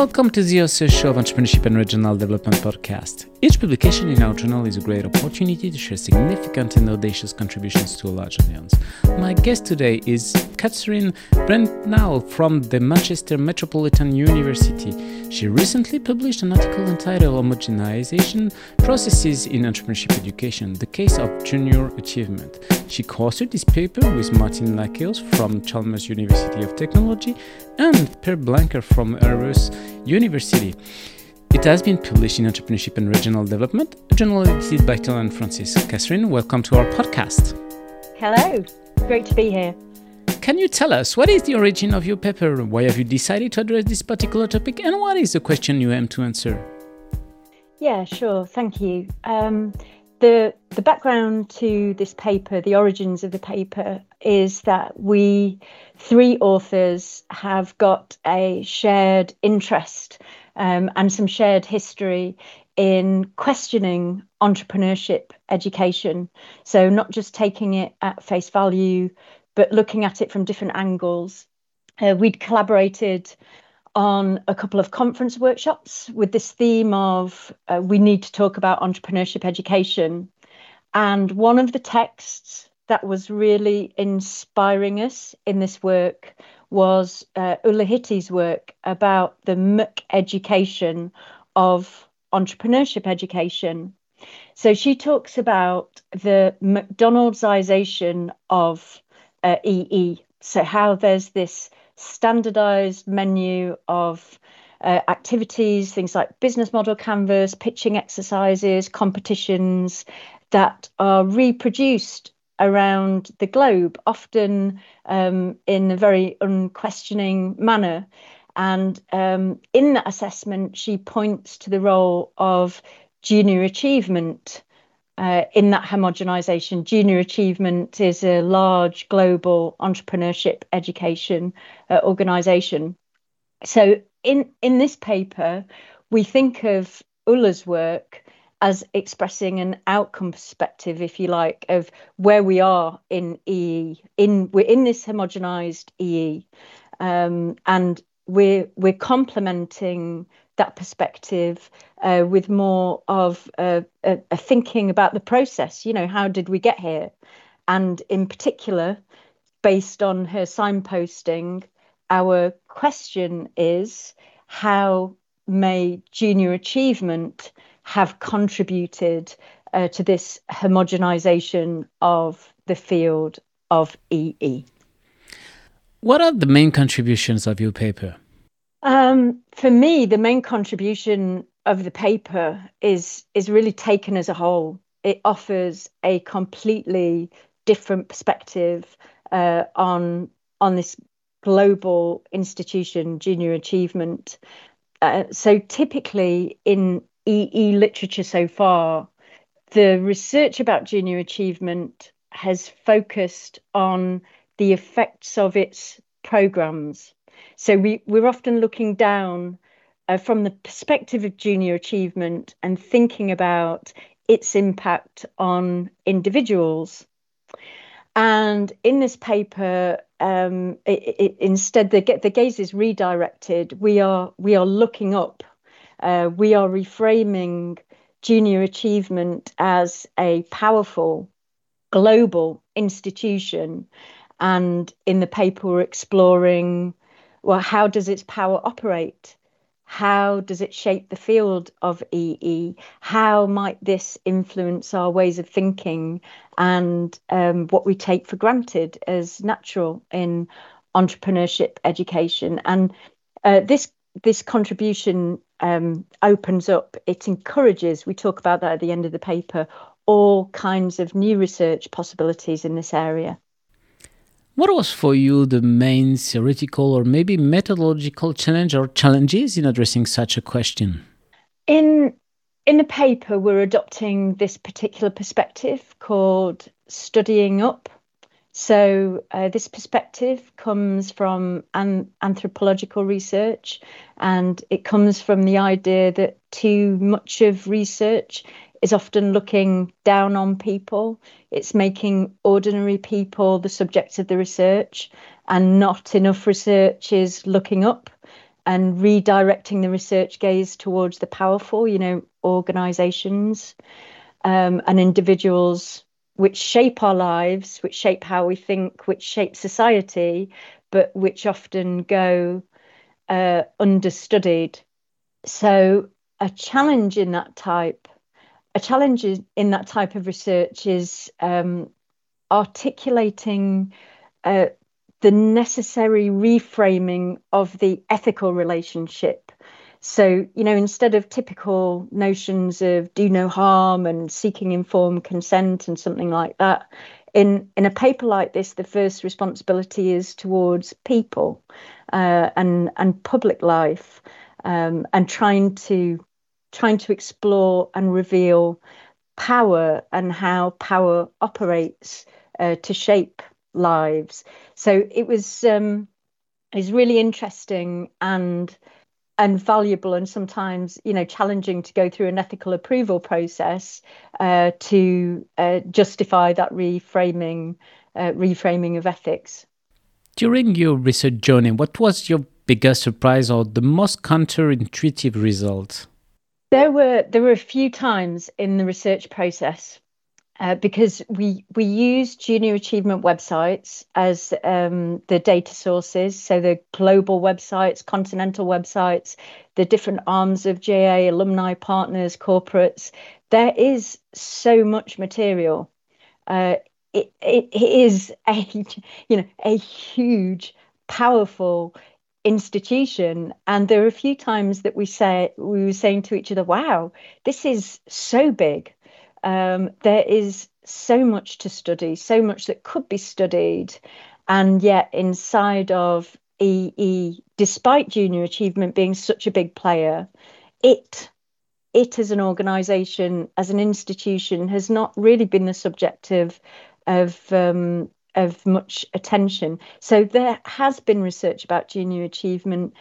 Welcome to the AOSS Show of Entrepreneurship and Regional Development Podcast. Each publication in our journal is a great opportunity to share significant and audacious contributions to a large audience. My guest today is Catherine Brentnall from the Manchester Metropolitan University. She recently published an article entitled "Homogenization Processes in Entrepreneurship Education: The Case of Junior Achievement." She co-authored this paper with Martin Nackeos from Chalmers University of Technology and Per Blanquer from Aarhus University. It has been published in Entrepreneurship and Regional Development, a journal edited by Tom and Francis. Catherine, welcome to our podcast. Hello, great to be here. Can you tell us what is the origin of your paper? Why have you decided to address this particular topic? And what is the question you aim to answer? Yeah, sure. Thank you. The background to this paper, the origins of the paper, is that we three authors have got a shared interest and some shared history in questioning entrepreneurship education. So not just taking it at face value, but looking at it from different angles. We'd collaborated on a couple of conference workshops with this theme of we need to talk about entrepreneurship education. And one of the texts that was really inspiring us in this work was Ula Hitti's work about the McEducation of entrepreneurship education. So she talks about the McDonaldization of EE, so how there's this standardized menu of activities, things like business model canvas, pitching exercises, competitions that are reproduced around the globe, often in a very unquestioning manner. And in that assessment, she points to the role of junior achievement in that homogenization. Junior achievement is a large global entrepreneurship education organization. So in this paper, we think of Ula's work as expressing an outcome perspective, if you like, of where we are in EE. We're in this homogenized EE, and we're complementing that perspective with more of a thinking about the process. You know, how did we get here? And in particular, based on her signposting, our question is, how may junior achievement have contributed to this homogenization of the field of EE? What are the main contributions of your paper? For me, the main contribution of the paper is really taken as a whole. It offers a completely different perspective on this global institution, junior achievement. So typically in EE literature so far, the research about junior achievement has focused on the effects of its programs. So we're often looking down from the perspective of junior achievement and thinking about its impact on individuals. And in this paper, instead the gaze is redirected. We are looking up. We are reframing junior achievement as a powerful global institution. And in the paper, we're exploring, well, how does its power operate? How does it shape the field of EE? How might this influence our ways of thinking and what we take for granted as natural in entrepreneurship education? And this contribution opens up, it encourages, we talk about that at the end of the paper, all kinds of new research possibilities in this area. What was for you the main theoretical or maybe methodological challenge or challenges in addressing such a question? In the paper, we're adopting this particular perspective called studying up. So this perspective comes from anthropological research, and it comes from the idea that too much of research is often looking down on people. It's making ordinary people the subjects of the research, and not enough research is looking up. and redirecting the research gaze towards the powerful, organisations and individuals which shape our lives, which shape how we think, which shape society, but which often go understudied. So a challenge in that type of research is articulating the necessary reframing of the ethical relationship. So, instead of typical notions of do no harm and seeking informed consent and something like that, in a paper like this, the first responsibility is towards people and public life, and trying to explore and reveal power and how power operates to shape lives. So it was is really interesting and valuable, and sometimes challenging to go through an ethical approval process to justify that reframing of ethics. During your research journey, what was your biggest surprise or the most counterintuitive result? There were a few times in the research process because we used Junior Achievement websites as the data sources, so the global websites, continental websites, the different arms of JA, alumni, partners, corporates. There is so much material. It is a huge, powerful institution, and there are a few times that we were saying to each other, "Wow, this is so big." There is so much to study, so much that could be studied. And yet inside of EE, despite Junior Achievement being such a big player, it as an organisation, as an institution, has not really been the subject of much attention. So there has been research about Junior Achievement,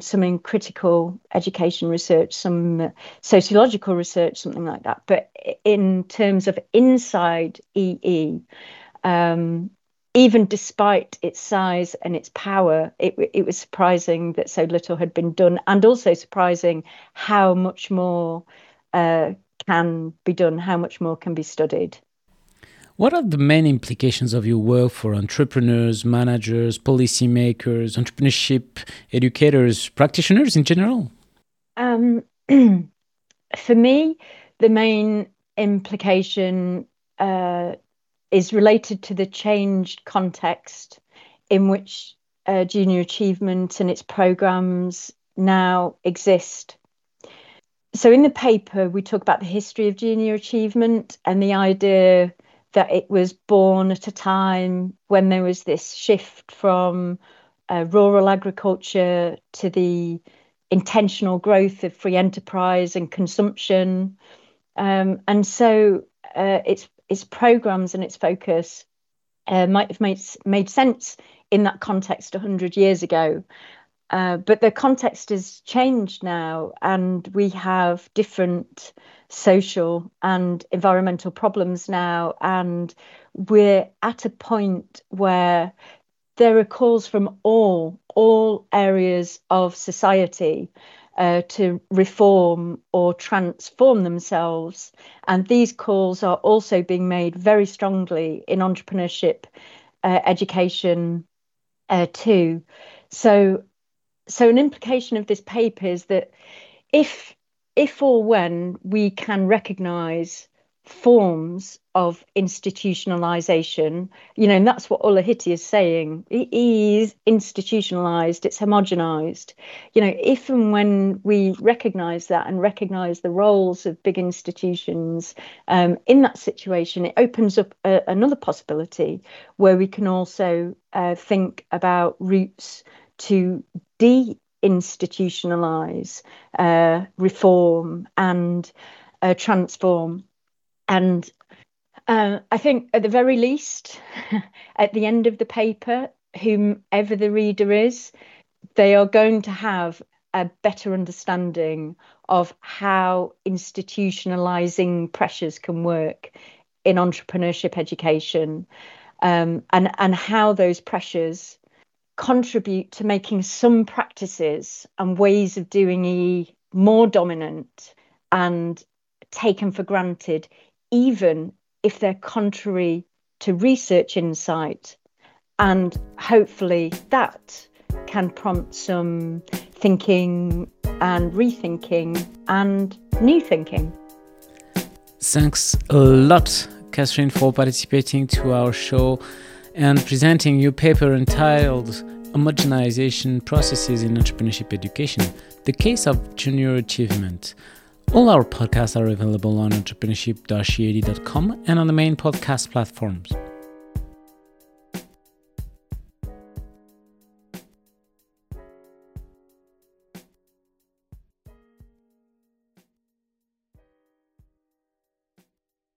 some in critical education research, some sociological research, something like that. But in terms of inside EE, even despite its size and its power, it was surprising that so little had been done, and also surprising how much more can be done, how much more can be studied. What are the main implications of your work for entrepreneurs, managers, policymakers, entrepreneurship educators, practitioners in general? For me, the main implication is related to the changed context in which Junior Achievement and its programs now exist. So in the paper, we talk about the history of Junior Achievement and the idea that it was born at a time when there was this shift from rural agriculture to the intentional growth of free enterprise and consumption. And so its programmes and its focus might have made sense in that context 100 years ago. But the context has changed now, and we have different social and environmental problems now. And we're at a point where there are calls from all areas of society to reform or transform themselves. And these calls are also being made very strongly in entrepreneurship education too. So an implication of this paper is that if or when we can recognise forms of institutionalisation, and that's what Ula Hitti is saying, it is institutionalised, it's homogenised. If and when we recognise that and recognise the roles of big institutions in that situation, it opens up another possibility where we can also think about routes to deinstitutionalise, reform and transform. And I think at the very least, at the end of the paper, whomever the reader is, they are going to have a better understanding of how institutionalising pressures can work in entrepreneurship education, and how those pressures contribute to making some practices and ways of doing E more dominant and taken for granted, even if they're contrary to research insight. And hopefully that can prompt some thinking and rethinking and new thinking. Thanks a lot, Catherine, for participating to our show and presenting your paper entitled Homogenization Processes in Entrepreneurship Education, the Case of Junior Achievement. All our podcasts are available on entrepreneurship-edu.com and on the main podcast platforms.